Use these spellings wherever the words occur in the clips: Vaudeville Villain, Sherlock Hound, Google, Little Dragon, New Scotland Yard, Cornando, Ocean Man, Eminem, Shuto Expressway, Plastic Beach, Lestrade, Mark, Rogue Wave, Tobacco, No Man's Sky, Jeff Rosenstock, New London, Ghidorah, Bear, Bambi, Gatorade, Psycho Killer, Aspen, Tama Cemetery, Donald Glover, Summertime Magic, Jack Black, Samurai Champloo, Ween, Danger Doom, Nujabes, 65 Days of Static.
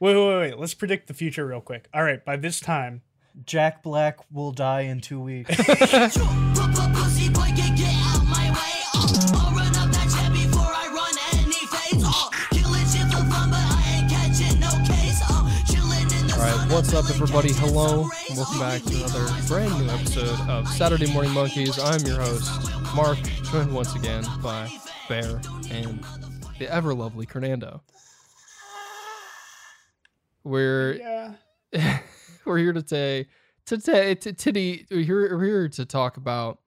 Wait. Let's predict the future real quick. All right, by this time, Jack Black will die in 2 weeks. What's up, everybody? Hello, and welcome back to another brand new episode of Saturday Morning Monkeys. I'm your host, Mark, joined once again by Bear and the ever lovely Cornando. We're here today. We're here to talk about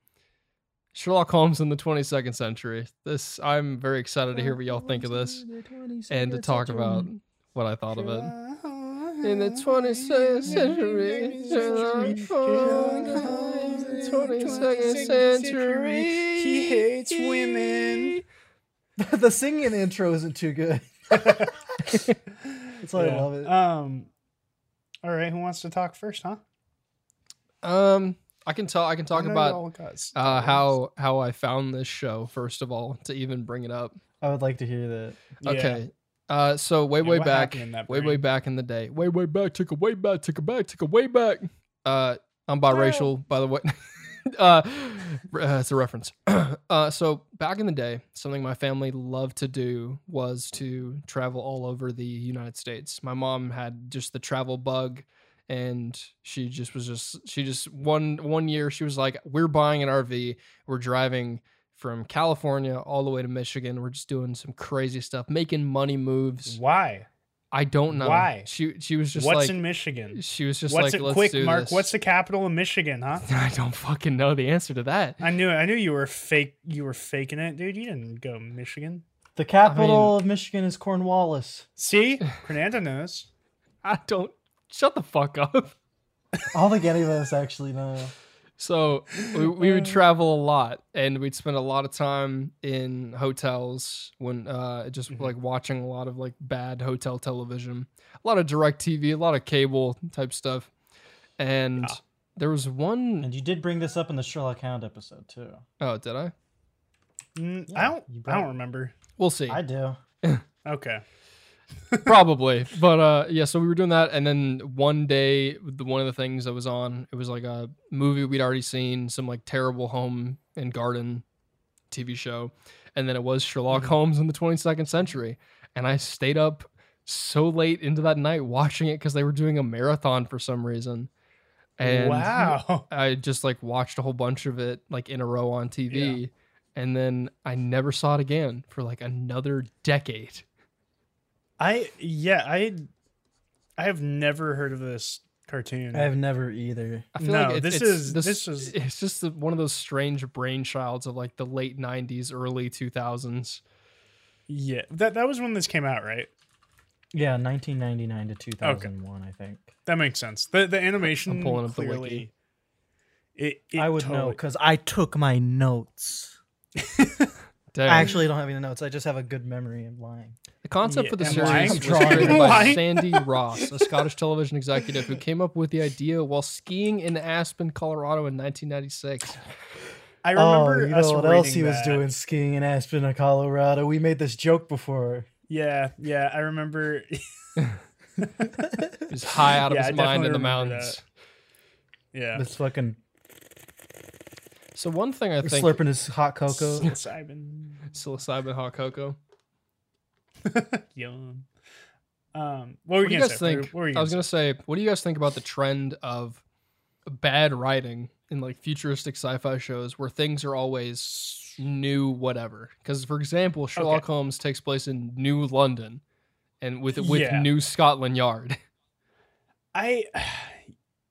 Sherlock Holmes in the 22nd century. I'm very excited to hear what y'all think of this and to talk about what I thought of it. In the 22nd century, Sherlock Holmes in the 22nd century, he hates women. The singing intro isn't too good. That's why I love it. All right, who wants to talk first, huh? I can talk about how I found this show, first of all, to even bring it up. I would like to hear that. Okay. Yeah. So way back in the day, I'm biracial, by the way. It's a reference. So back in the day, something my family loved to do was to travel all over the United States. My mom had just the travel bug, and one year she was like, we're buying an RV. We're driving from California all the way to Michigan. We're just doing some crazy stuff, making money moves. Why? I don't know. Why? She was just what's in Michigan? She was just what's like, let's quick, do Mark, this. What's the capital of Michigan, huh? I don't fucking know the answer to that. I knew you were fake. You were faking it, dude. You didn't go Michigan. The capital of Michigan is Cornwallis. See? Cornando knows. I don't. Shut the fuck up. I don't think any of us actually know. So we would travel a lot, and we'd spend a lot of time in hotels when just like watching a lot of like bad hotel television, a lot of DirecTV, a lot of cable type stuff. And there was one. And you did bring this up in the Sherlock Hound episode too. Oh, did I? Yeah, I don't remember. We'll see. I do. Okay. Probably. But yeah, so we were doing that, and then one day one of the things that was on, it was like a movie we'd already seen, some like terrible home and garden TV show, and then it was Sherlock Holmes in the 22nd century, and I stayed up so late into that night watching it because they were doing a marathon for some reason. And wow, I just like watched a whole bunch of it like in a row on TV, and then I never saw it again for like another decade. I have never heard of this cartoon. I have never either. I feel like it's just one of those strange brainchilds of like the late 90s, early 2000s. Yeah, that was when this came out, right? Yeah, 1999 to 2001, okay. I think. That makes sense. The animation, I'm pulling up clearly, the wiki. I would know because I took my notes. Dang. I actually don't have any notes. I just have a good memory of lying. The concept for the series was created by Sandy Ross, a Scottish television executive who came up with the idea while skiing in Aspen, Colorado in 1996. I remember you know what else he was doing skiing in Aspen, Colorado. We made this joke before. Yeah, I remember. He was high out of his mind in the mountains. That. Yeah. This fucking... So one thing I think... Slurping his hot cocoa. Psilocybin hot cocoa. Yum. What do you guys think? I was going to say, what do you guys think about the trend of bad writing in like futuristic sci-fi shows where things are always new whatever? Because, for example, Sherlock Holmes takes place in New London and with New Scotland Yard.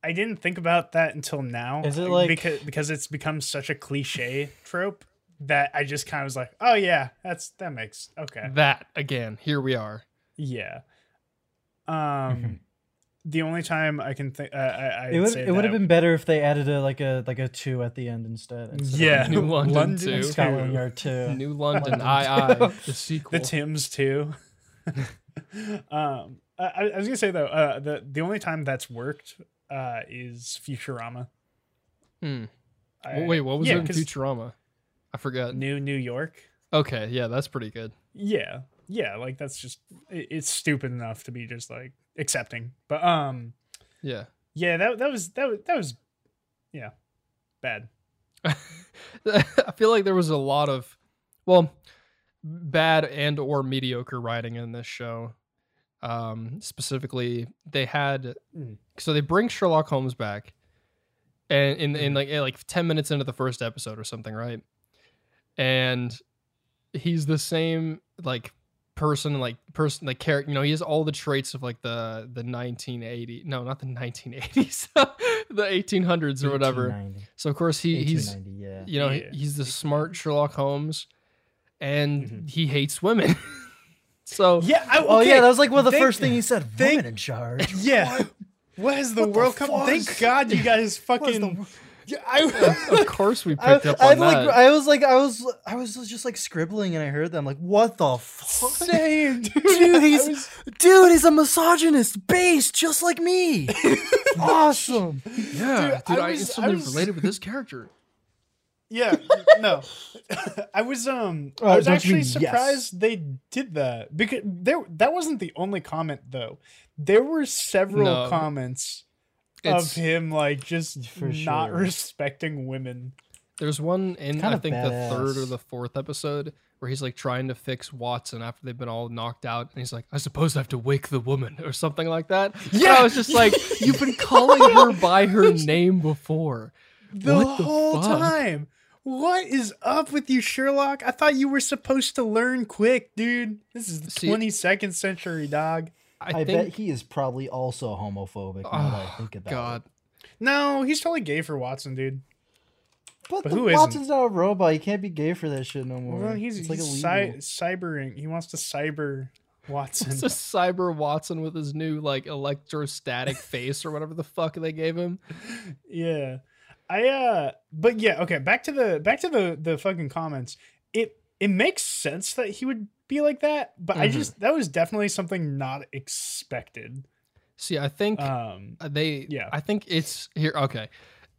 I didn't think about that until now. Is it like because it's become such a cliche trope that I just kind of was like, oh yeah, here we are. Yeah. The only time I can think, it would have been better if they added like a 2 at the end instead. Yeah, New London 2, Scotland Yard 2, New London II, the sequel, the Tims 2. I was gonna say though, the only time that's worked is Futurama. Wait, what was it in Futurama? I forgot. New York. Okay, yeah, that's pretty good. Yeah, like that's just, it's stupid enough to be just like, accepting. But yeah, that was yeah, bad. I feel like there was a lot of bad and or mediocre writing in this show. Specifically, they had so they bring Sherlock Holmes back, and in like 10 minutes into the first episode or something, right? And he's the same like character. You know, he has all the traits of like the 1980s. No, not the 1980s, the 1800s or whatever. So of course he's yeah. You know he's the smart Sherlock Holmes, and he hates women. So yeah, that was like one of the first thing he said. Women in charge. Yeah, what is the World Cup? Thank God you guys fucking. Of course we picked up on that. I was just like scribbling and I heard them like, what the fuck? Same, dude, he's a misogynist base just like me. Awesome. Yeah, dude, I instantly related with this character. Yeah, no, I was actually surprised they did that, because that wasn't the only comment though. There were several comments of him like just not respecting women. There's one in I think the third or the fourth episode where he's like trying to fix Watson after they've been all knocked out, and he's like, I suppose I have to wake the woman or something like that. Yeah, I was just like, you've been calling her by her name before the whole time. What is up with you, Sherlock? I thought you were supposed to learn quick, dude. This is the 22nd century, dog. I bet he is probably also homophobic. Now that I think about it. No, he's totally gay for Watson, dude. But Watson's not a robot. He can't be gay for that shit no more. Well, he's like cybering. He wants to cyber Watson. It's a cyber Watson with his new like electrostatic face or whatever the fuck they gave him. Yeah. But yeah, okay, back to the fucking comments. It makes sense that he would be like that, but that was definitely something not expected. See, I think I think it's here. Okay.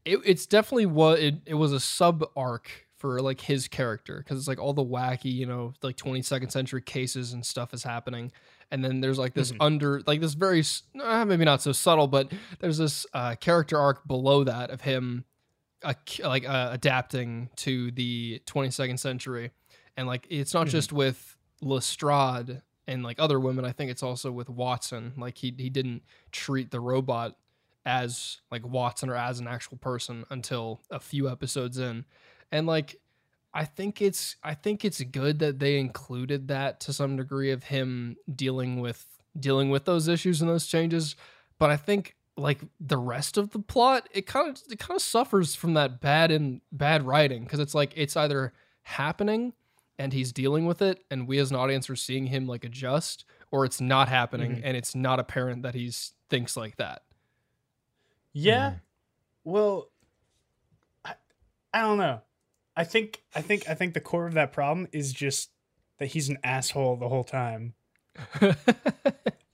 It's definitely what it was, a sub arc for like his character. 'Cause it's like all the wacky, you know, like 22nd century cases and stuff is happening. And then there's like this this very, maybe not so subtle, but there's this character arc below that of him adapting to the 22nd century. And like, it's not just with Lestrade and like other women. I think it's also with Watson. Like he didn't treat the robot as like Watson or as an actual person until a few episodes in. And like, I think it's good that they included that to some degree of him dealing with those issues and those changes. But I think like the rest of the plot, it kind of suffers from that bad writing, because it's like it's either happening and he's dealing with it and we as an audience are seeing him like adjust, or it's not happening and it's not apparent that he thinks like that. Yeah. Well, I don't know. I think the core of that problem is just that he's an asshole the whole time.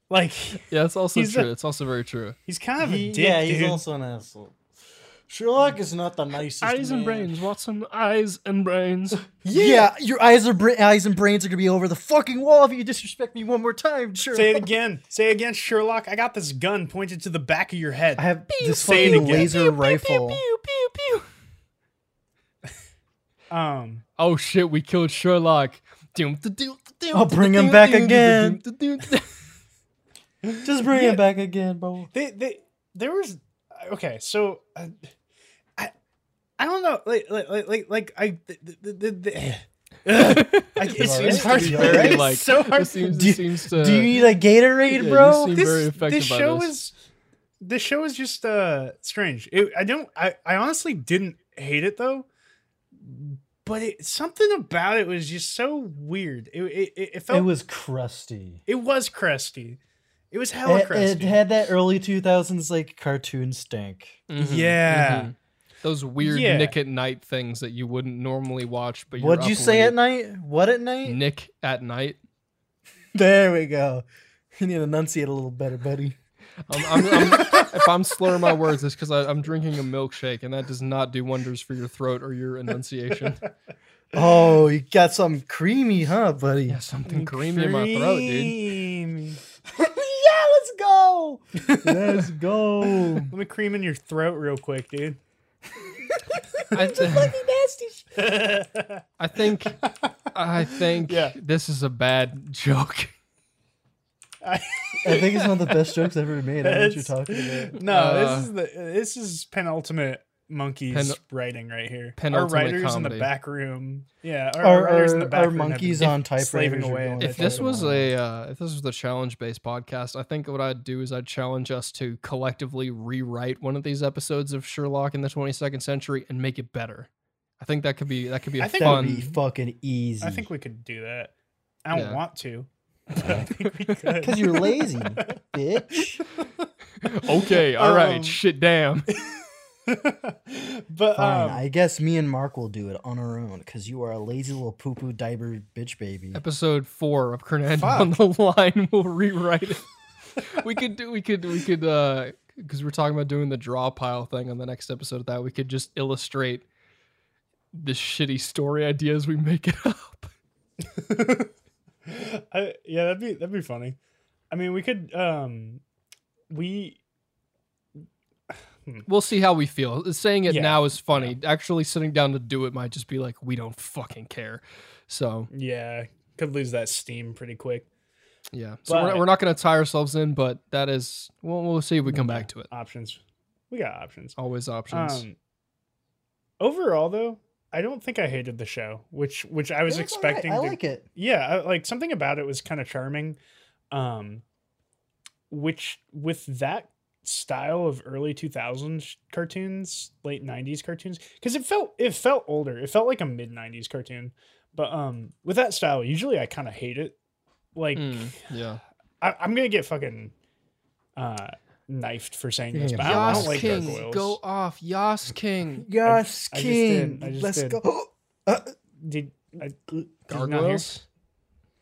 Like, yeah, that's also true. It's also very true. He's kind of a dick. Yeah, he's also an asshole. Sherlock is not the nicest. Eyes and brains, Watson. Eyes and brains. Yeah, your eyes and brains are gonna be over the fucking wall if you disrespect me one more time, Sherlock. Say it again. Say it again, Sherlock. I got this gun pointed to the back of your head. I have this fucking laser rifle. Pew, pew, pew, pew. Oh shit, we killed Sherlock. I'll bring him back again. Just bring him back again, bro. I don't know. It's hard to be like, it's so hard. Do you need a Gatorade, bro? You seem very affected by this. This show is just strange. I honestly didn't hate it though. But something about it was just so weird. It was crusty. It was crusty. It was hella crusty. It had that early 2000s like cartoon stank. Mm-hmm. Yeah, those weird Nick at Night things that you wouldn't normally watch. But what'd you say at night? What at night? Nick at Night. There we go. You need to enunciate a little better, buddy. If I'm slurring my words, it's because I'm drinking a milkshake, and that does not do wonders for your throat or your enunciation. Oh, you got something creamy, huh, buddy? Yeah, something creamy in my throat, dude. Yeah, let's go. go. Let's go. Let me cream in your throat real quick, dude. I think yeah. This is a bad joke. I think it's one of the best jokes ever made. I know what you're talking about. No, this is penultimate monkeys writing right here. Penultimate our writers comedy. In the back room. Yeah, our writers in the back room. Our monkeys on typewriters away. If this was a challenge-based podcast, I think what I'd do is I'd challenge us to collectively rewrite one of these episodes of Sherlock in the 22nd century and make it better. I think that could be a fun. That'd be fucking easy. I think we could do that. I don't want to. Because you're lazy, bitch. Okay, all right, shit, damn. But fine, I guess me and Mark will do it on our own because you are a lazy little poo-poo diaper bitch baby. Episode 4 of Cornando on the Line. We'll rewrite it. we could because we're talking about doing the draw pile thing on the next episode of that. We could just illustrate the shitty story ideas we make it up. Yeah, that'd be funny. I mean, we could we'll see how we feel. Saying it now is funny. Yeah. Actually sitting down to do it might just be like, we don't fucking care. So yeah, could lose that steam pretty quick. Yeah, so we're not going to tie ourselves in, but that is, we'll see if we come back to it. Options, we got options. Always options. Overall, though, I don't think I hated the show, which I was expecting. Right. I like it. Yeah, like something about it was kind of charming. Which with that style of early 2000s cartoons, late 90s cartoons, because it felt older. It felt like a mid 90s cartoon, but with that style, usually I kind of hate it. Like, yeah, I'm gonna get fucking knifed for saying this, but I don't like gargoyles. Go off, Yas King. Yas King. Let's go. Did gargoyles?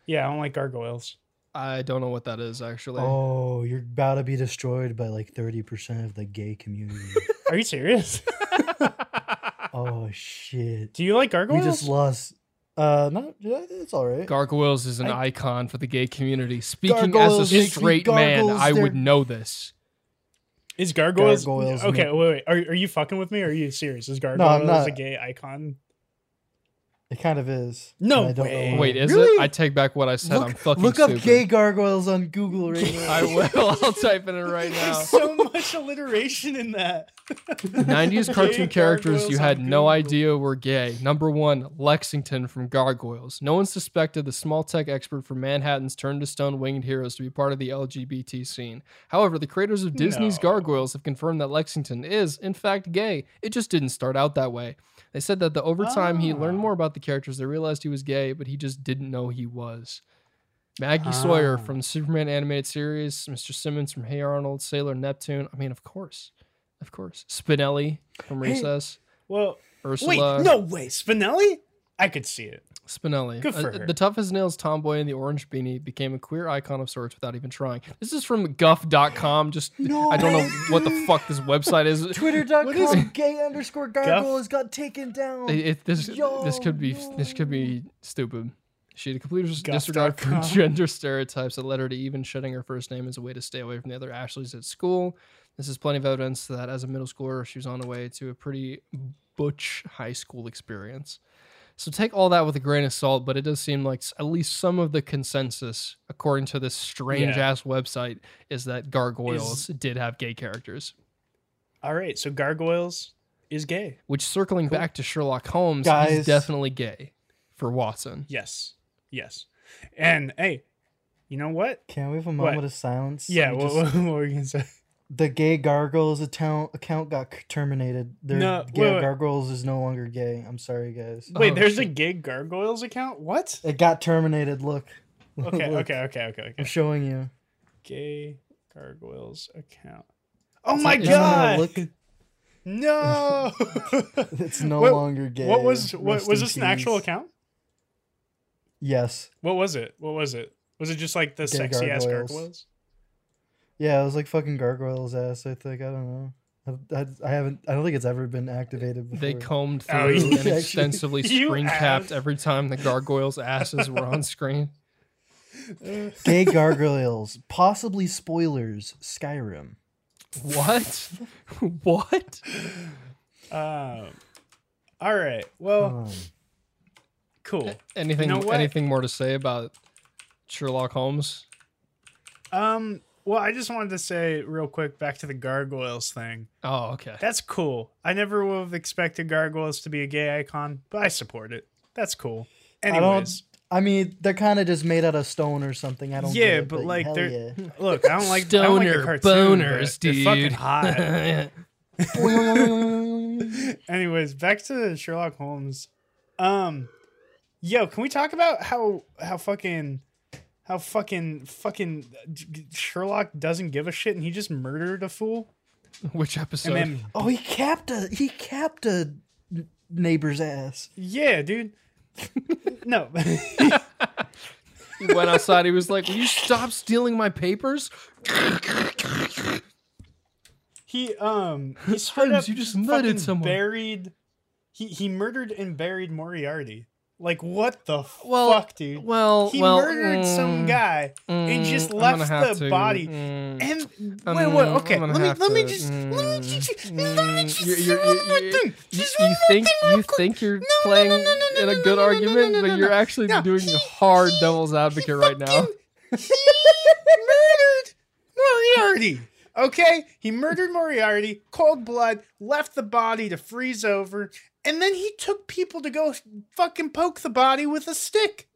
Yeah, I don't like gargoyles. I don't know what that is, actually. Oh, you're about to be destroyed by like 30% of the gay community. Are you serious? Oh shit. Do you like gargoyles? We just lost. No, it's all right. Gargoyles is an icon for the gay community. Speaking as a straight man, I would know this. Is gargoyles okay? Wait. Are you fucking with me? Or are you serious? Is gargoyles a gay icon? It kind of is. No way. Wait, is really? It? I take back what I said. I'm fucking look up stupid. Gay gargoyles on Google right now. I will. I'll type in it right now. There's so much alliteration in that. 90s cartoon characters you had no idea were gay. Number 1, Lexington from Gargoyles. No one suspected the small tech expert from Manhattan's turned to stone winged heroes to be part of the LGBT scene. However, the creators of Disney's Gargoyles have confirmed that Lexington is, in fact, gay. It just didn't start out that way. They said that over time he learned more about the characters. They realized he was gay, but he just didn't know he was. Maggie Sawyer from the Superman animated series, Mr. Simmons from Hey Arnold, Sailor Neptune. I mean, of course. Spinelli from Recess. Well, Ursula. Wait, no way, Spinelli? I could see it. Spinelli. Good for her. The toughest nails tomboy in the orange beanie became a queer icon of sorts without even trying. This is from guff.com. I don't know what the fuck this website is. Twitter.com gay_gargoyles got taken down. This could be stupid. She had a complete disregard for gender stereotypes that led her to even shedding her first name as a way to stay away from the other Ashleys at school. This is plenty of evidence that as a middle schooler, she was on her way to a pretty butch high school experience. So take all that with a grain of salt, but it does seem like at least some of the consensus, according to this strange-ass website, is that Gargoyles did have gay characters. All right, so Gargoyles is gay. Which, circling back to Sherlock Holmes, is definitely gay for Watson. Yes. And, hey, you know what? Can we have a moment of silence? Yeah, what were you going to say? The gay gargoyles account got terminated. Gargoyles is no longer gay. I'm sorry, guys. Wait, there's a gay gargoyles account? What? It got terminated. Look. Okay, look. Okay. I'm showing you. Gay gargoyles account. Oh my god! Look. No. It's no longer gay. What was this an actual account? Yes. What was it? Was it just like the sexy ass gargoyles? Yeah, it was like fucking gargoyle's ass, I think. I don't know. I don't think it's ever been activated before. They combed through and extensively screen capped every time the gargoyle's asses were on screen. Gay gargoyles, possibly spoilers, Skyrim. What? What? All right. Well, cool. Anything? You know anything more to say about Sherlock Holmes? Well, I just wanted to say real quick back to the gargoyles thing. Oh, okay. That's cool. I never would have expected gargoyles to be a gay icon, but I support it. That's cool. Anyways. I mean, they're kind of just made out of stone or something. I don't. Yeah, but like, they're look. I don't like stoner I don't like your cartoon, boners, dude. They're fucking hot. Anyways, back to Sherlock Holmes. Yo, can we talk about how fucking Sherlock doesn't give a shit and he just murdered a fool? Which episode? And then, oh, he capped a neighbor's ass. Yeah, dude. No. He went outside. He was like, "Will you stop stealing my papers?" He straight up you just murdered someone. Buried. He murdered and buried Moriarty. Like what the fuck, dude? Well, he murdered some guy and just left the body. And wait, okay. You think you're playing a good argument, but you're actually doing the hard devil's advocate right now. He murdered Moriarty. Okay, he murdered Moriarty, cold blood, left the body to freeze over, and then he took people to go fucking poke the body with a stick.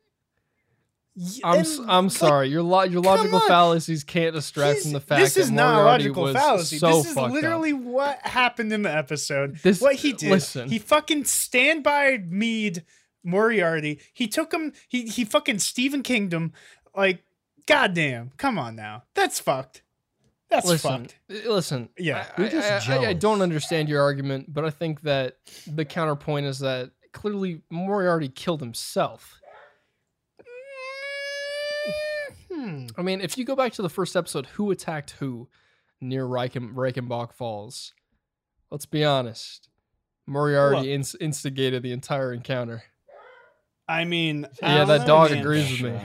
I'm sorry, your logical fallacies can't distract from the fact that Moriarty was so fucked up. This is literally what happened in the episode. What he did, he fucking stand-by-ed Moriarty. He took him. He fucking Stephen King'd him. Like, goddamn, come on now, that's fucked. That's fucked. Yeah, I don't understand your argument, but I think that the counterpoint is that clearly Moriarty killed himself. I mean, if you go back to the first episode, who attacked who near Reichenbach Falls? Let's be honest. Moriarty instigated the entire encounter. I mean... Yeah, that dog agrees with me.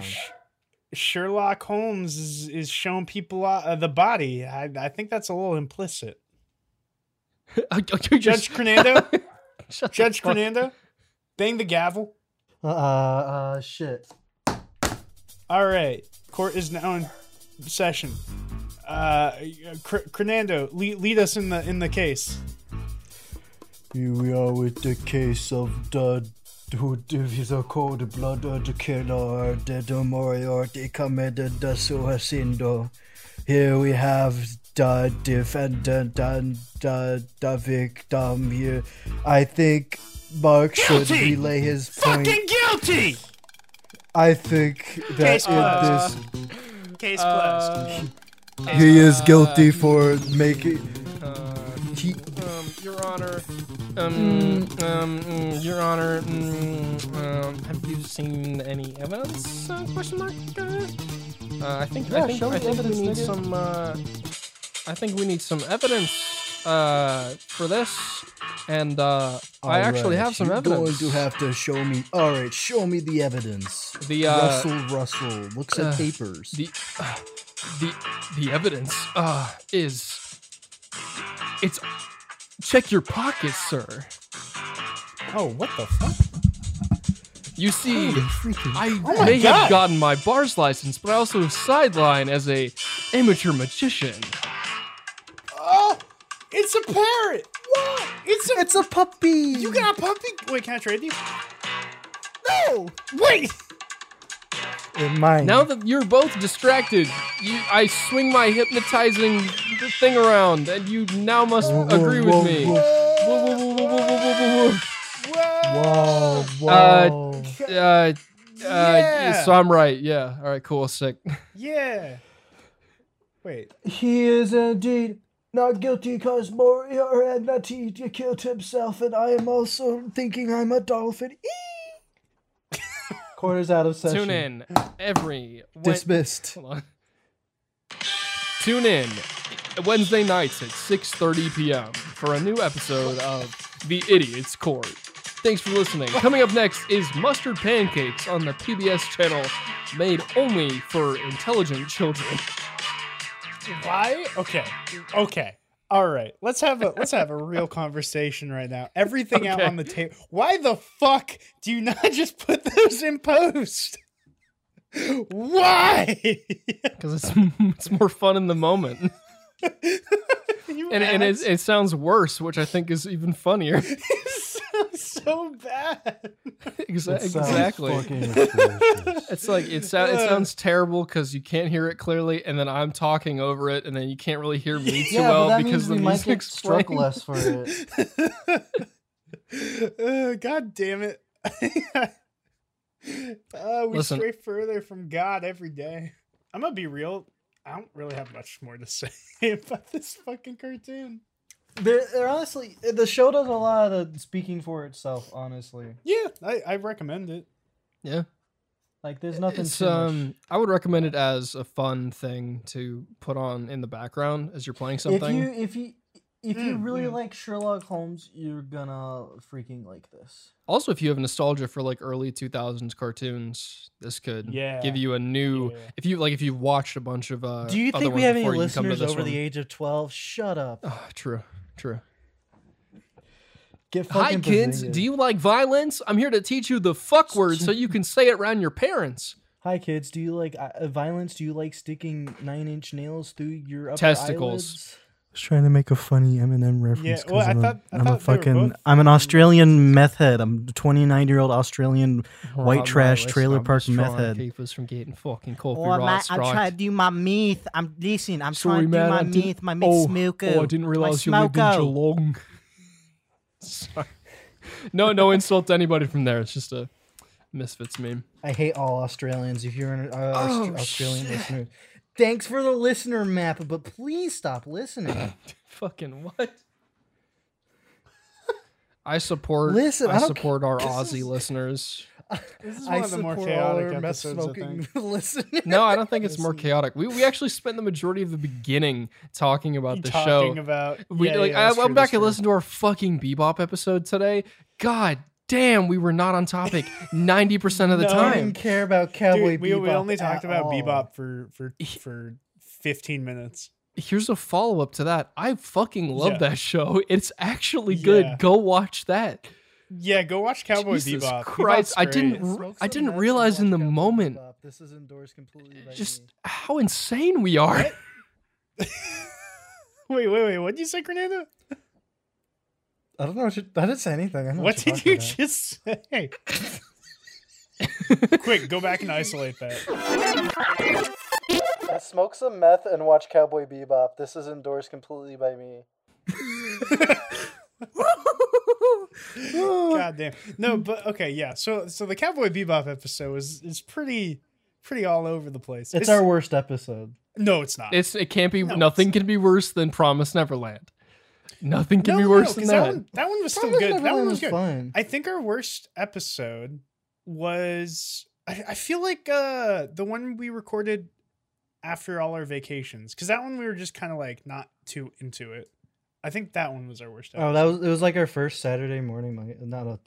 Sherlock Holmes is showing people the body. I think that's a little implicit. Judge Cornando? Judge Cornando? Bang the gavel. Shit. All right. Court is now in session. Cornando, lead us in the case. Here we are with the case of the... Who is a cold blood of the killer that Moriarty committed the suicide. Here we have the defendant and the victim here. I think Mark should relay his point. Fucking guilty! I think that in this... Case closed. He is guilty for making... Your Honor, Your Honor, have you seen any evidence? Question mark. I think we need some evidence for this, and I actually have some evidence. You're going to have to show me. All right, show me the evidence. The Russell looks at papers. The evidence is. It's check your pockets, sir. Oh, what the fuck? You see, I may have gotten my bar's license, but I also sideline as a amateur magician. Oh, it's a parrot. What? It's a puppy. You got a puppy? Wait, can I trade you? No. Wait. Now that you're both distracted, I swing my hypnotizing thing around, and you now must agree with me. So I'm right. Yeah. All right. Cool. Sick. Yeah. Wait. He is indeed not guilty because Moriarty killed himself, and I am also thinking I'm a dolphin. Quarters out of session. Tune in every dismissed. Hold on. Tune in Wednesday nights at 6:30 p.m. for a new episode of The Idiot's Court. Thanks for listening. Coming up next is Mustard Pancakes on the PBS channel made only for intelligent children. Why? Okay. Okay. All right. Let's have a real conversation right now. Everything out on the table. Why the fuck do you not just put those in post? Why? Because it's more fun in the moment. and it sounds worse, which I think is even funnier. It sounds so bad. Exactly. It sounds terrible because you can't hear it clearly, and then I'm talking over it, and then you can't really hear me too well because the music's struck less for it. God damn it. Listen, stray further from God every day. I'm gonna be real. I don't really have much more to say about this fucking cartoon. They're honestly, the show does a lot of the speaking for itself, honestly. Yeah, I recommend it. Yeah. Like, there's nothing too much. I would recommend it as a fun thing to put on in the background as you're playing something. If you really like Sherlock Holmes, you're gonna freaking like this. Also, if you have nostalgia for like early 2000s cartoons, this could give you a new. Yeah. If you've watched a bunch of do you think we have any listeners over the age of 12? Shut up. Oh, true. Get fucking kids. Do you like violence? I'm here to teach you the fuck word so you can say it around your parents. Hi kids. Do you like violence? Do you like sticking 9-inch nails through your upper testicles? Eyelids? I was trying to make a funny Eminem reference. Yeah, well, I'm an Australian meth head. I'm a 29-year-old Australian white trash trailer park meth head. I'm trying to do my meth. My meth smoker. Oh, I didn't realize you lived in Geelong. Sorry. No insult to anybody from there. It's just a Misfits meme. I hate all Australians. If you're an Australian listener. Thanks for the listener map, but please stop listening. Fucking what? I support our Aussie listeners. This is one of the more chaotic episodes, I think. Listeners. No, I don't think it's more chaotic. We actually spent the majority of the beginning talking about the show. I went back and listened to our fucking Bebop episode today. God damn, we were not on topic 90% of the time. I didn't care about Cowboy Bebop. We only talked about Bebop for 15 minutes. Here's a follow-up to that. I fucking love that show. It's actually good. Yeah. Go watch that. Yeah, go watch Cowboy Bebop. Christ, I didn't realize in the moment. This is endorsed completely by me. How insane we are. Wait. What did you say, Cornando? I don't know. I didn't say anything. What did you just say? Quick, go back and isolate that. Smoke some meth and watch Cowboy Bebop. This is endorsed completely by me. God damn. No, but okay, yeah. So the Cowboy Bebop episode is pretty all over the place. It's our worst episode. No, it's not. Nothing can be worse than Promise Neverland. Nothing can be worse than that. That one was still good. That one was good. Fun. I think our worst episode was... I feel like the one we recorded after all our vacations. Because that one we were just kind of like not too into it. I think that one was our worst episode. Oh, it was like our first Saturday morning, not a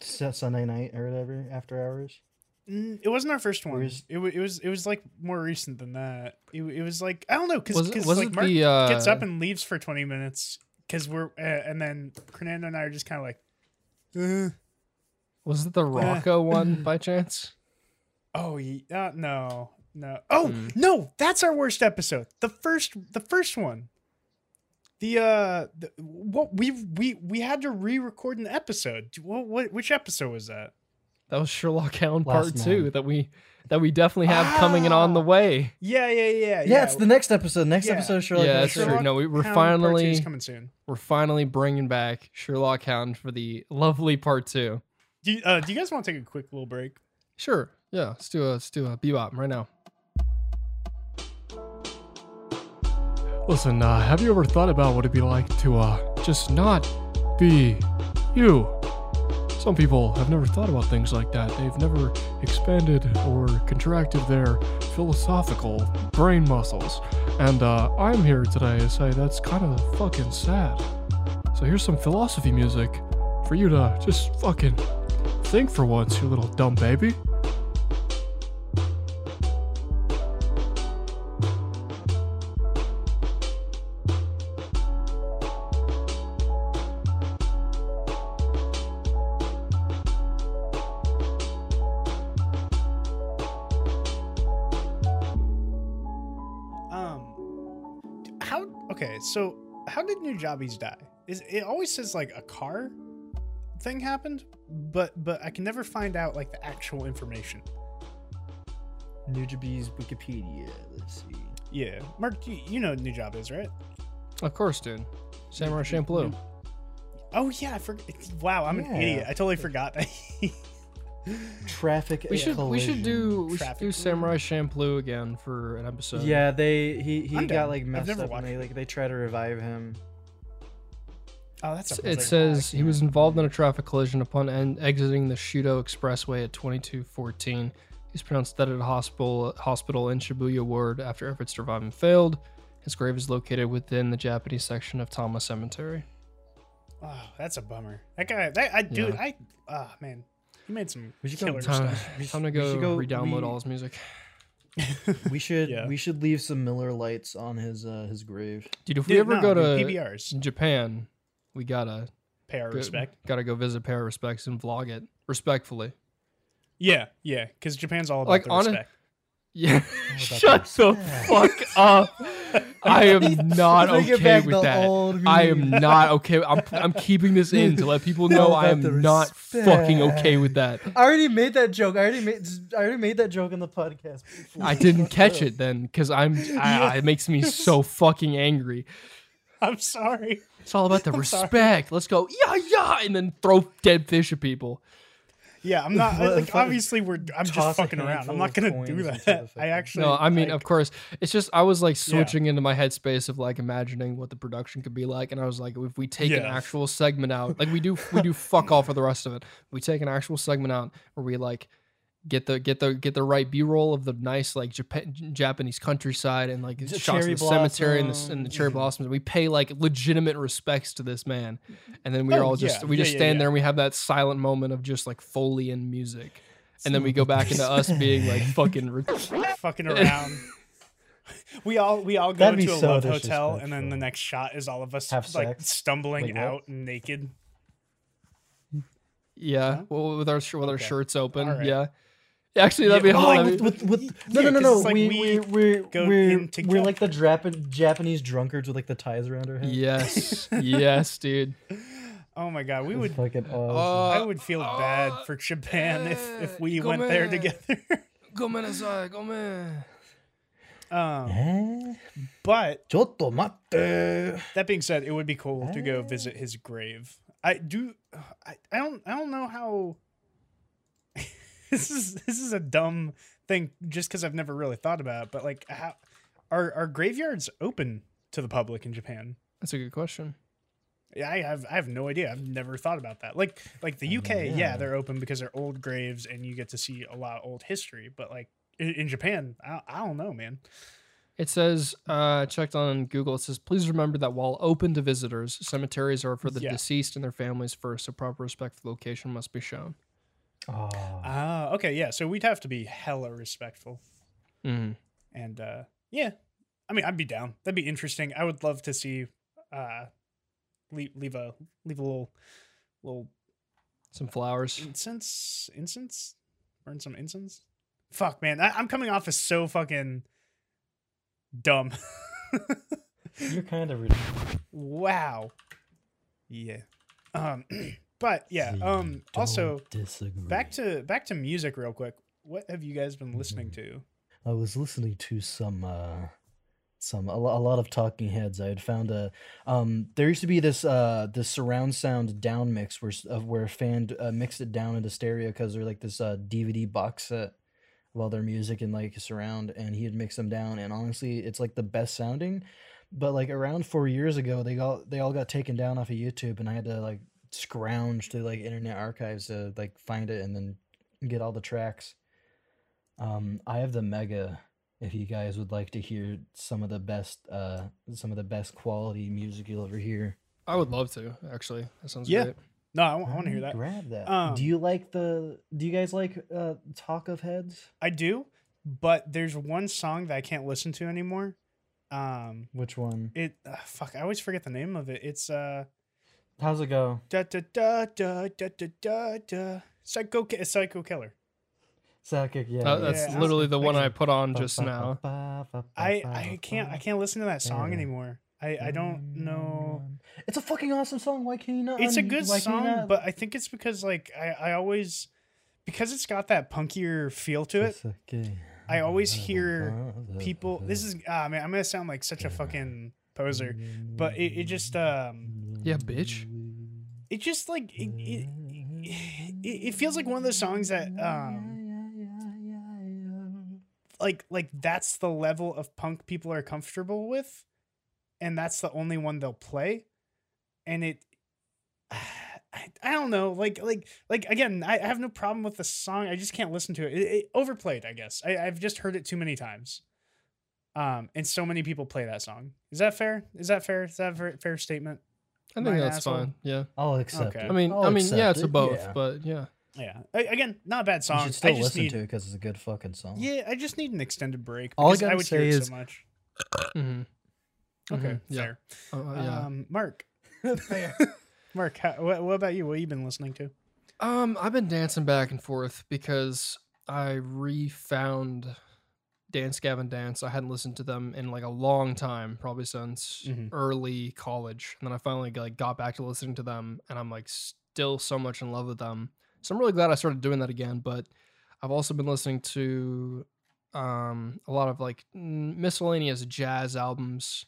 Sunday night or whatever, after hours. It wasn't our first one. It was like more recent than that. It was like, I don't know, because like Mark gets up and leaves for 20 minutes. Because we're and then Cornando and I are just kind of like, was it the Rocco one by chance? Oh no! Oh no, that's our worst episode. The first one. We had to re-record an episode. Which episode was that? That was Sherlock Hound Part 2 that we definitely have coming and on the way. Yeah. Yeah, it's the next episode. Next episode of Sherlock Hound. Yeah, that's true. No, we're finally coming soon. We're finally bringing back Sherlock Hound for the lovely Part 2. Do you guys want to take a quick little break? Sure. Yeah, let's do a Bebop right now. Listen, have you ever thought about what it'd be like to just not be you? Some people have never thought about things like that. They've never expanded or contracted their philosophical brain muscles. And I'm here today to say that's kind of fucking sad. So here's some philosophy music for you to just fucking think for once, you little dumb baby. how? Okay, so how did Nujabes die? Is it always says like a car thing happened, but I can never find out like the actual information. Nujabes Wikipedia. Let's see. Yeah, Mark, you know Nujabes, right? Of course, dude. Samurai Champloo. Oh yeah, I forgot. Wow, I'm an idiot. I totally forgot. Traffic. We should do Samurai Champloo again for an episode. Yeah, he got like messed up and they try to revive him. Oh, that's it. Like, says he was involved in a traffic collision upon exiting the Shuto Expressway at 22:14. He's pronounced dead at a hospital in Shibuya Ward after efforts to revive him failed. His grave is located within the Japanese section of Tama Cemetery. Oh, that's a bummer. That guy, oh man, he made some killer stuff. Time to go re-download all his music. We should leave some Miller Lights on his grave. Dude, if we ever go to Japan, we gotta pay our respect. Gotta go visit, pay our respects, and vlog it respectfully. Yeah, because Japan's all about respect. Yeah, shut the fuck up. I am not okay with that. I am not okay. I'm keeping this in to let people know I am not fucking okay with that. I already made that joke. I already made that joke on the podcast before. I didn't catch it then because it makes me so fucking angry. I'm sorry. It's all about the respect. Let's go and then throw dead fish at people. Yeah, I'm not. Like, obviously, I'm just fucking around. I'm not gonna do that. I actually. No, I mean, like, of course, it's just I was like switching into my headspace of like imagining what the production could be like, and I was like, if we take an actual segment out, like we do fuck all for the rest of it. We take an actual segment out where we like get the right B-roll of the nice like Japanese countryside and like the shots in the cemetery and the cherry blossoms. We pay like legitimate respects to this man, and then we just stand there and we have that silent moment of just like Foley and music, and then we go back into us being like fucking around. We all go to a love hotel, and then the next shot is all of us stumbling out naked. Yeah, well, with our shirts open. Right. Yeah. Actually, that'd be hard. No. Like we're like the Japanese drunkards with like the ties around our heads. Yes, yes, dude. Oh my god, we would. Fucking awesome. I would feel bad for Japan if we went there together. But that being said, it would be cool to go visit his grave. I don't know how. This is a dumb thing, just because I've never really thought about it, but like, how are graveyards open to the public in Japan? That's a good question. Yeah, I have no idea. I've never thought about that. Like the UK, they're open because they're old graves and you get to see a lot of old history. But like in Japan, I don't know, man. It says, checked on Google, it says, please remember that while open to visitors, cemeteries are for the deceased and their families first, so proper respect for the location must be shown. Oh. Okay, yeah, so we'd have to be hella respectful. Mm. And, I mean, I'd be down. That'd be interesting. I would love to see, leave a little... Some flowers. Incense? Burn some incense? Fuck, man, I'm coming off as so fucking... dumb. You're kind of ridiculous. Wow. Yeah. But yeah. Also, disagree. back to music real quick. What have you guys been listening to? I was listening to a lot of Talking Heads. I had found there used to be this surround sound down mix where a fan mixed it down into stereo because they're like this DVD box set. Well, their music and like surround, and he had mixed them down, and honestly, it's like the best sounding. But like around 4 years ago, they all got taken down off of YouTube, and I had to like scrounge to like Internet Archives to like find it and then get all the tracks. I have the Mega. If you guys would like to hear some of the best quality music you'll ever hear, I would love to. Actually, that sounds great. No, I want to hear that. Grab that. Do you guys like Talk of Heads? I do, but there's one song that I can't listen to anymore. Which one? It fuck, I always forget the name of it. It's how's it go? Da da da da da da da. Psycho Killer. Psychic, yeah. That's literally the one I put on just now. I can't listen to that song anymore. I don't know. It's a fucking awesome song. Why can you not? It's a good song, but I think it's because like I always, because it's got that punkier feel to it. I always hear people. This is man, I'm gonna sound like such a fucking poser, but it just yeah, bitch. It just like it feels like one of those songs that like that's the level of punk people are comfortable with, and that's the only one they'll play. And it I don't know, like again, I have no problem with the song, I just can't listen to it. It overplayed, I guess. I've just heard it too many times, and so many people play that song. Is that a fair statement? I think that's fine. Yeah, I'll accept it. I mean yeah, it's a both, but yeah. Again, not a bad song. You should still listen to it because it's a good fucking song. Yeah, I just need an extended break because I would hear it so much. Mm-hmm. Okay, fair. Yeah. Mark. Fair. Mark, what about you? What have you been listening to? I've been dancing back and forth because I refound Dance Gavin Dance. I hadn't listened to them in like a long time, probably since early college. And then I finally like got back to listening to them, and I'm like still so much in love with them. So I'm really glad I started doing that again. But I've also been listening to a lot of like miscellaneous jazz albums.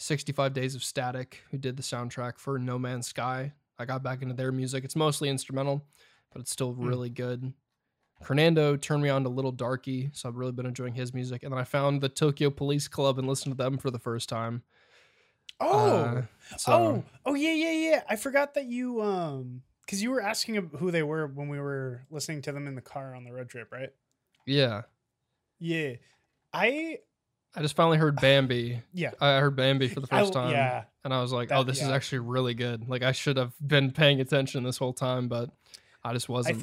65 Days of Static, who did the soundtrack for No Man's Sky. I got back into their music. It's mostly instrumental, but it's still really good. Cornando turned me on to Little Darkie, so I've really been enjoying his music. And then I found the Tokyo Police Club and listened to them for the first time. Oh, yeah. I forgot that you, because you were asking who they were when we were listening to them in the car on the road trip, right? Yeah. I just finally heard Bambi. I heard Bambi for the first time. Yeah. And I was like, this is actually really good. Like, I should have been paying attention this whole time, but I just wasn't. I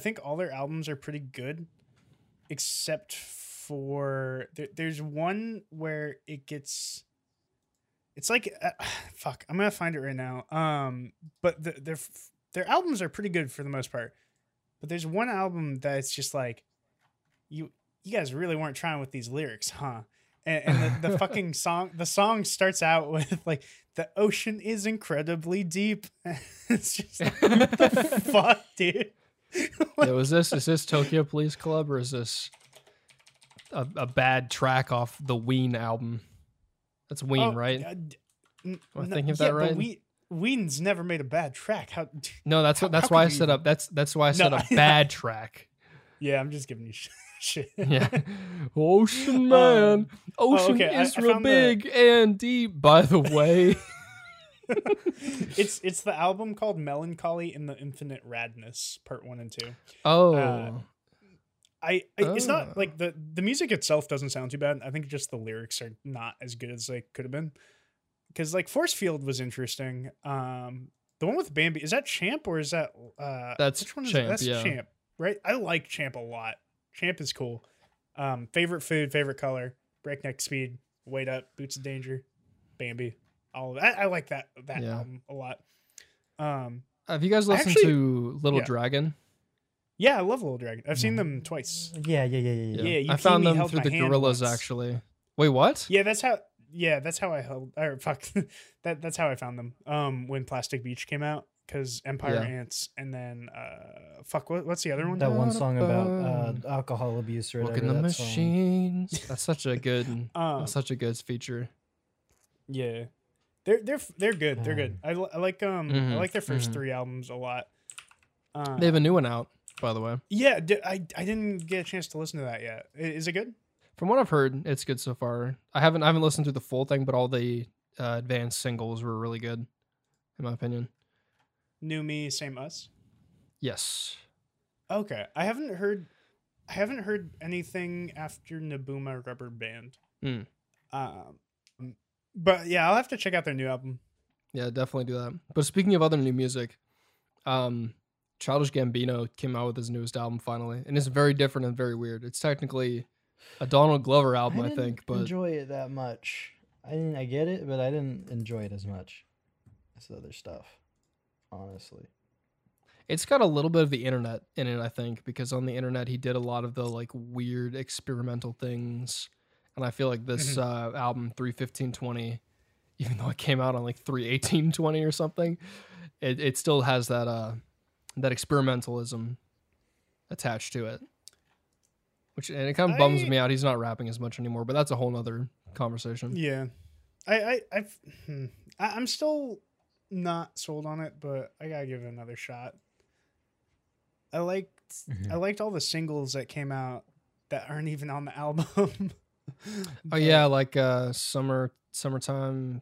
think all their albums are pretty good, except for there's one where it gets, it's like, fuck, I'm going to find it right now. But their albums are pretty good for the most part, but there's one album that's just like, you guys really weren't trying with these lyrics, huh? And the fucking song, the song starts out with like, the ocean is incredibly deep. It's just like, what the fuck, dude? Yeah, is this Tokyo Police Club, or is this a bad track off the Ween album? That's Ween, right? Am I thinking of that right? Ween's never made a bad track. No, that's why I set up. That's why I set up bad track. Yeah, I'm just giving you shit. Yeah, Ocean Man, is real big and deep. By the way, it's the album called Melancholy in the Infinite Radness, Part 1 and 2. It's not like the music itself doesn't sound too bad. I think just the lyrics are not as good as they could have been, because like Force Field was interesting. The one with Bambi, is that Champ, or is that that's which one? Champ, that's Champ, right? I like Champ a lot. Champ is cool. Favorite food, favorite color, breakneck speed, wait up, boots of danger, Bambi. All of that. I like that album a lot. Have you guys listened to Little Dragon? Yeah, I love Little Dragon. I've seen them twice. Yeah. I found them through the Gorillas, actually. Wait, what? Yeah, that's how I held. Or fuck, that's how I found them. When Plastic Beach came out, because Empire Ants, and then fuck, what's the other one? That one song about alcohol abuse or whatever. Look in the machines. That's such a good. That's such a good feature. Yeah. They're good. They're good. I like I like their first three albums a lot. They have a new one out, by the way. Yeah, I didn't get a chance to listen to that yet. Is it good? From what I've heard, it's good so far. I haven't listened to the full thing, but all the advanced singles were really good, in my opinion. New Me, Same Us? Yes. Okay. I haven't heard anything after Nabuma Rubber Band. But yeah, I'll have to check out their new album. Yeah, definitely do that. But speaking of other new music, Childish Gambino came out with his newest album finally, and it's very different and very weird. It's technically a Donald Glover album, I think, but I didn't enjoy it that much. I get it, but I didn't enjoy it as much as the other stuff, honestly. It's got a little bit of the internet in it, I think, because on the internet he did a lot of the like weird experimental things. And I feel like this album 3/15/20, even though it came out on like 3/18/20 or something, it still has that that experimentalism attached to it. Which, and it kind of bums me out. He's not rapping as much anymore, but that's a whole nother conversation. Yeah, I'm still not sold on it, but I gotta give it another shot. I liked all the singles that came out that aren't even on the album. Oh yeah, like summertime.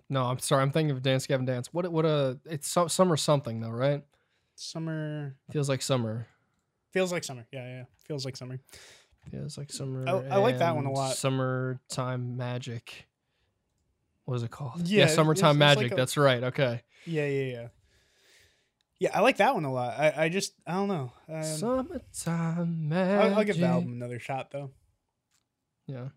No, I'm sorry, I'm thinking of Dance Gavin Dance. It's summer something though, right? Summer feels like summer. Feels like summer. Yeah. Feels like summer. Feels like summer. I like that one a lot. Summertime Magic. What is it called? Yeah, Summertime Magic. Like that's right. Okay. Yeah. Yeah, I like that one a lot. I don't know. Summertime Magic. I'll give the album another shot though. Yeah.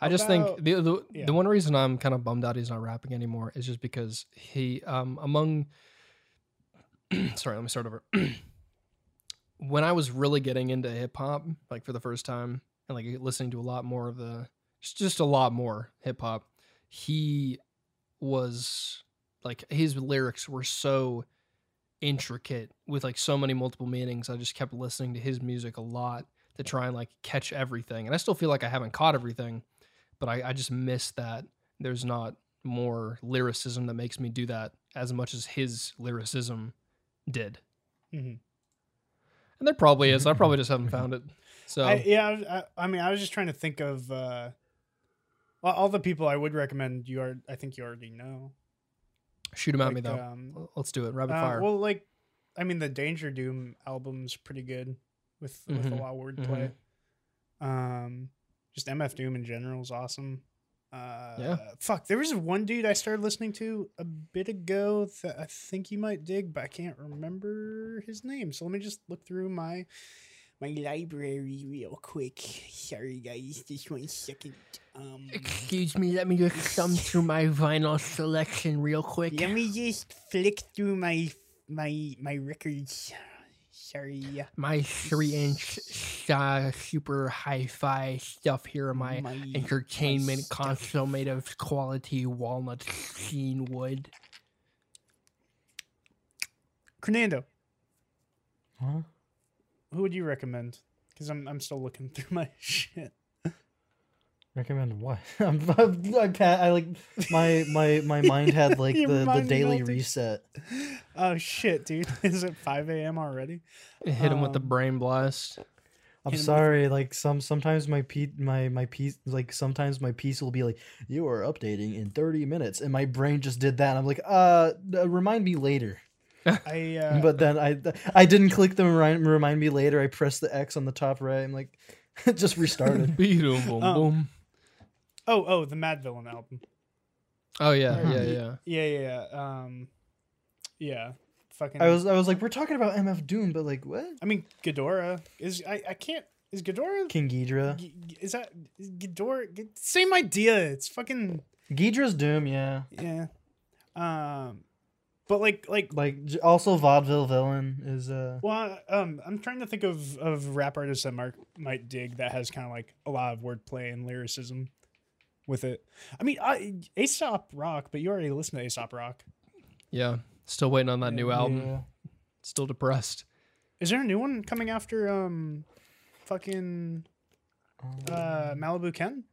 I just think the one reason I'm kind of bummed out he's not rapping anymore is just because he sorry, let me start over. When I was really getting into hip hop, like for the first time, and like listening to a lot more of just a lot more hip hop, he was like, his lyrics were so intricate with like so many multiple meanings. I just kept listening to his music a lot to try and like catch everything. And I still feel like I haven't caught everything, but I just miss that. There's not more lyricism that makes me do that as much as his lyricism did. Mm-hmm. And there probably is. I probably just haven't found it. So I was just trying to think of all the people I would recommend. I think you already know. Shoot them at me though. Let's do it. Rapid fire. Well, the Danger Doom album's pretty good with a lot of wordplay. Mm-hmm. Just MF Doom in general is awesome. Yeah. Fuck, there was one dude I started listening to a bit ago that I think you might dig, but I can't remember his name. So let me just look through my library real quick. Sorry guys, just 1 second. Excuse me, let me just thumb through my vinyl selection real quick. Let me just flick through my records. Sorry. My 3-inch super hi-fi stuff here. My entertainment console made of quality walnut sheen wood. Cornando. Huh? Who would you recommend? Because I'm still looking through my shit. Recommend what? I like my mind had like the daily reset. Oh shit, dude! Is it 5 a.m. already? It hit him with the brain blast. I'm sorry. Like sometimes my piece will be like, you are updating in 30 minutes, and my brain just did that. And I'm like, remind me later. But then I didn't click the remind me later. I pressed the X on the top right. I'm like, it just restarted. Boom. Oh, the Mad Villain album. Oh yeah. Yeah. Fucking. I was like, we're talking about MF Doom, but like what? I mean, Ghidorah is. I can't. Is Ghidorah King Ghidra? Is that Ghidorah? Same idea. It's fucking Ghidra's Doom. Yeah. Yeah. But like also Vaudeville Villain is well, I'm trying to think of rap artists that Mark might dig that has kind of like a lot of wordplay and lyricism with it. I mean, Aesop Rock, but you already listened to Aesop Rock. Yeah, still waiting on that new album. Yeah. Still depressed. Is there a new one coming after Malibu Ken?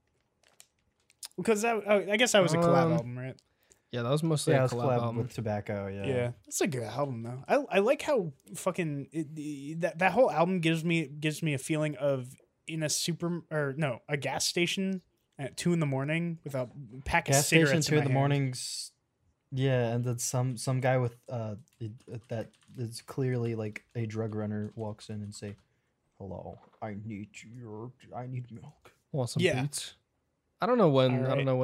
Because I guess that was a collab album, right? Yeah, that was mostly a collab album with Tobacco. Yeah, that's a good album though. I like how fucking that whole album gives me a feeling of in a gas station at 2 a.m. with a pack of cigarettes. Gas station 2 a.m. Yeah, and then some guy with that is clearly like a drug runner walks in and say, "Hello, I need milk. Want some beats?" I don't know when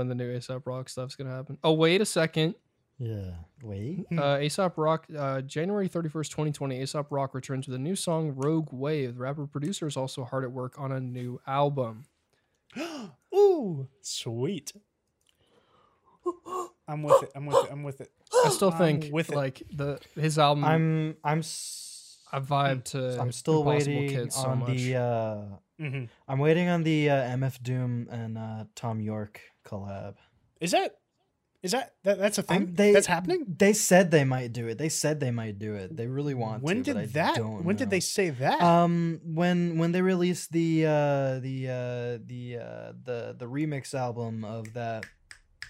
the new Aesop Rock stuff's gonna happen. Oh, wait a second. Yeah, wait. Aesop Rock, January 31st, 2020. Aesop Rock returns with a new song, "Rogue Wave." The rapper producer is also hard at work on a new album. Ooh, sweet. I'm with it. I'm with it. I'm with it. I still think with like his album. I vibe to. I'm still waiting on the. I'm waiting on the MF Doom and Tom York collab. Is that a thing? That's happening? They said they might do it. They really want to. When did they say that? When they released the remix album of that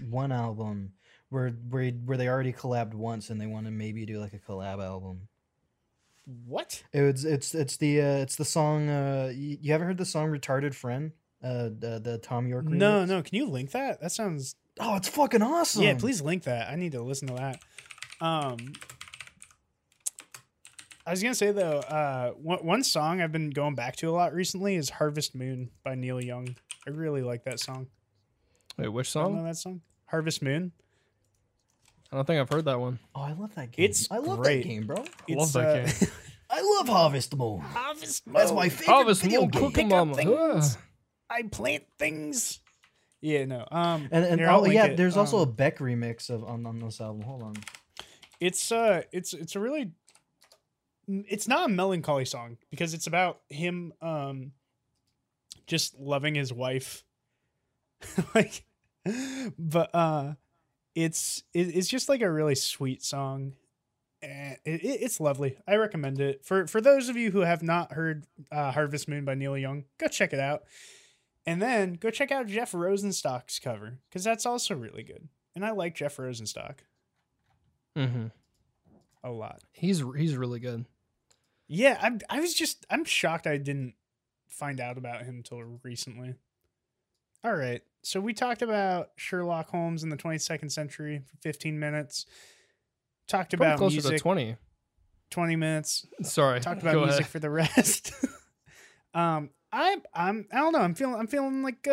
one album where they already collabed once and they want to maybe do like a collab album. What? It's the song. You ever heard the song "Retarded Friend"? The Tom York remix? No. Can you link that? That sounds. Oh, it's fucking awesome. Yeah, please link that. I need to listen to that. I was gonna say though, one song I've been going back to a lot recently is "Harvest Moon" by Neil Young. I really like that song. Wait, which song? I know that song. "Harvest Moon." I don't think I've heard that one. Oh, I love that game. That game, bro. I love that game. I love Harvest Moon. That's my favorite. Harvest Moon, cooking mama. I plant things. Yeah, no. There's also a Beck remix of on this album. Hold on. It's not a melancholy song because it's about him just loving his wife. It's just like a really sweet song. It's lovely. I recommend it for those of you who have not heard "Harvest Moon" by Neil Young. Go check it out, and then go check out Jeff Rosenstock's cover because that's also really good. And I like Jeff Rosenstock. Mm-hmm. A lot. He's really good. Yeah, I'm shocked I didn't find out about him till recently. All right. So we talked about Sherlock Holmes in the 22nd century for 15 minutes. Talked about closer music. To 20 minutes. Sorry. Talked about music for the rest. I don't know. I'm feeling like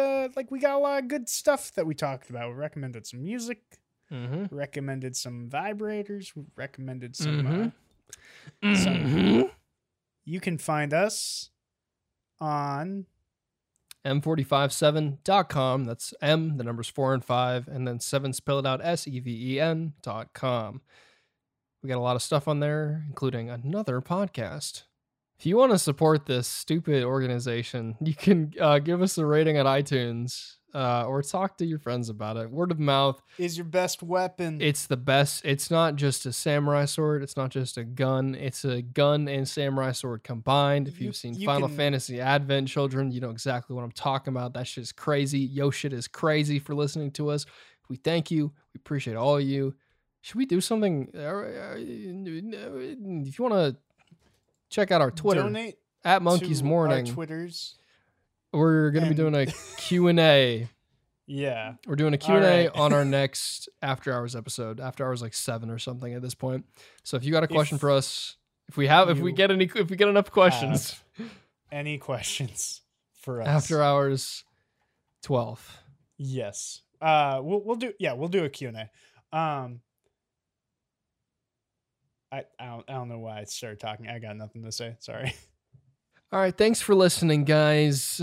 we got a lot of good stuff that we talked about. We recommended some music. Mm-hmm. Recommended some vibrators. Recommended some. Mm-hmm. Some. You can find us on. m457.com. That's M, the numbers 4 and 5, and then 7 spelled out SEVEN.com. We got a lot of stuff on there, including another podcast. If you want to support this stupid organization, you can give us a rating on iTunes or talk to your friends about it. Word of mouth is your best weapon. It's the best. It's not just a samurai sword. It's not just a gun. It's a gun and samurai sword combined. If you've seen Final Fantasy Advent Children, you know exactly what I'm talking about. That shit is crazy. Yo shit is crazy for listening to us. We thank you. We appreciate all of you. Should we do something? If you want to... Check out our Twitter. Donate at Monkeys Morning. Our Twitters. We're going to be doing a Q&A. Yeah. We're doing a Q&A on our next After Hours episode. After Hours like 7 or something at this point. So if you got a question for us, if we get enough questions. Any questions for us? After Hours 12. Yes. We'll do a Q&A. I don't know why I started talking. I got nothing to say. Sorry. All right. Thanks for listening, guys.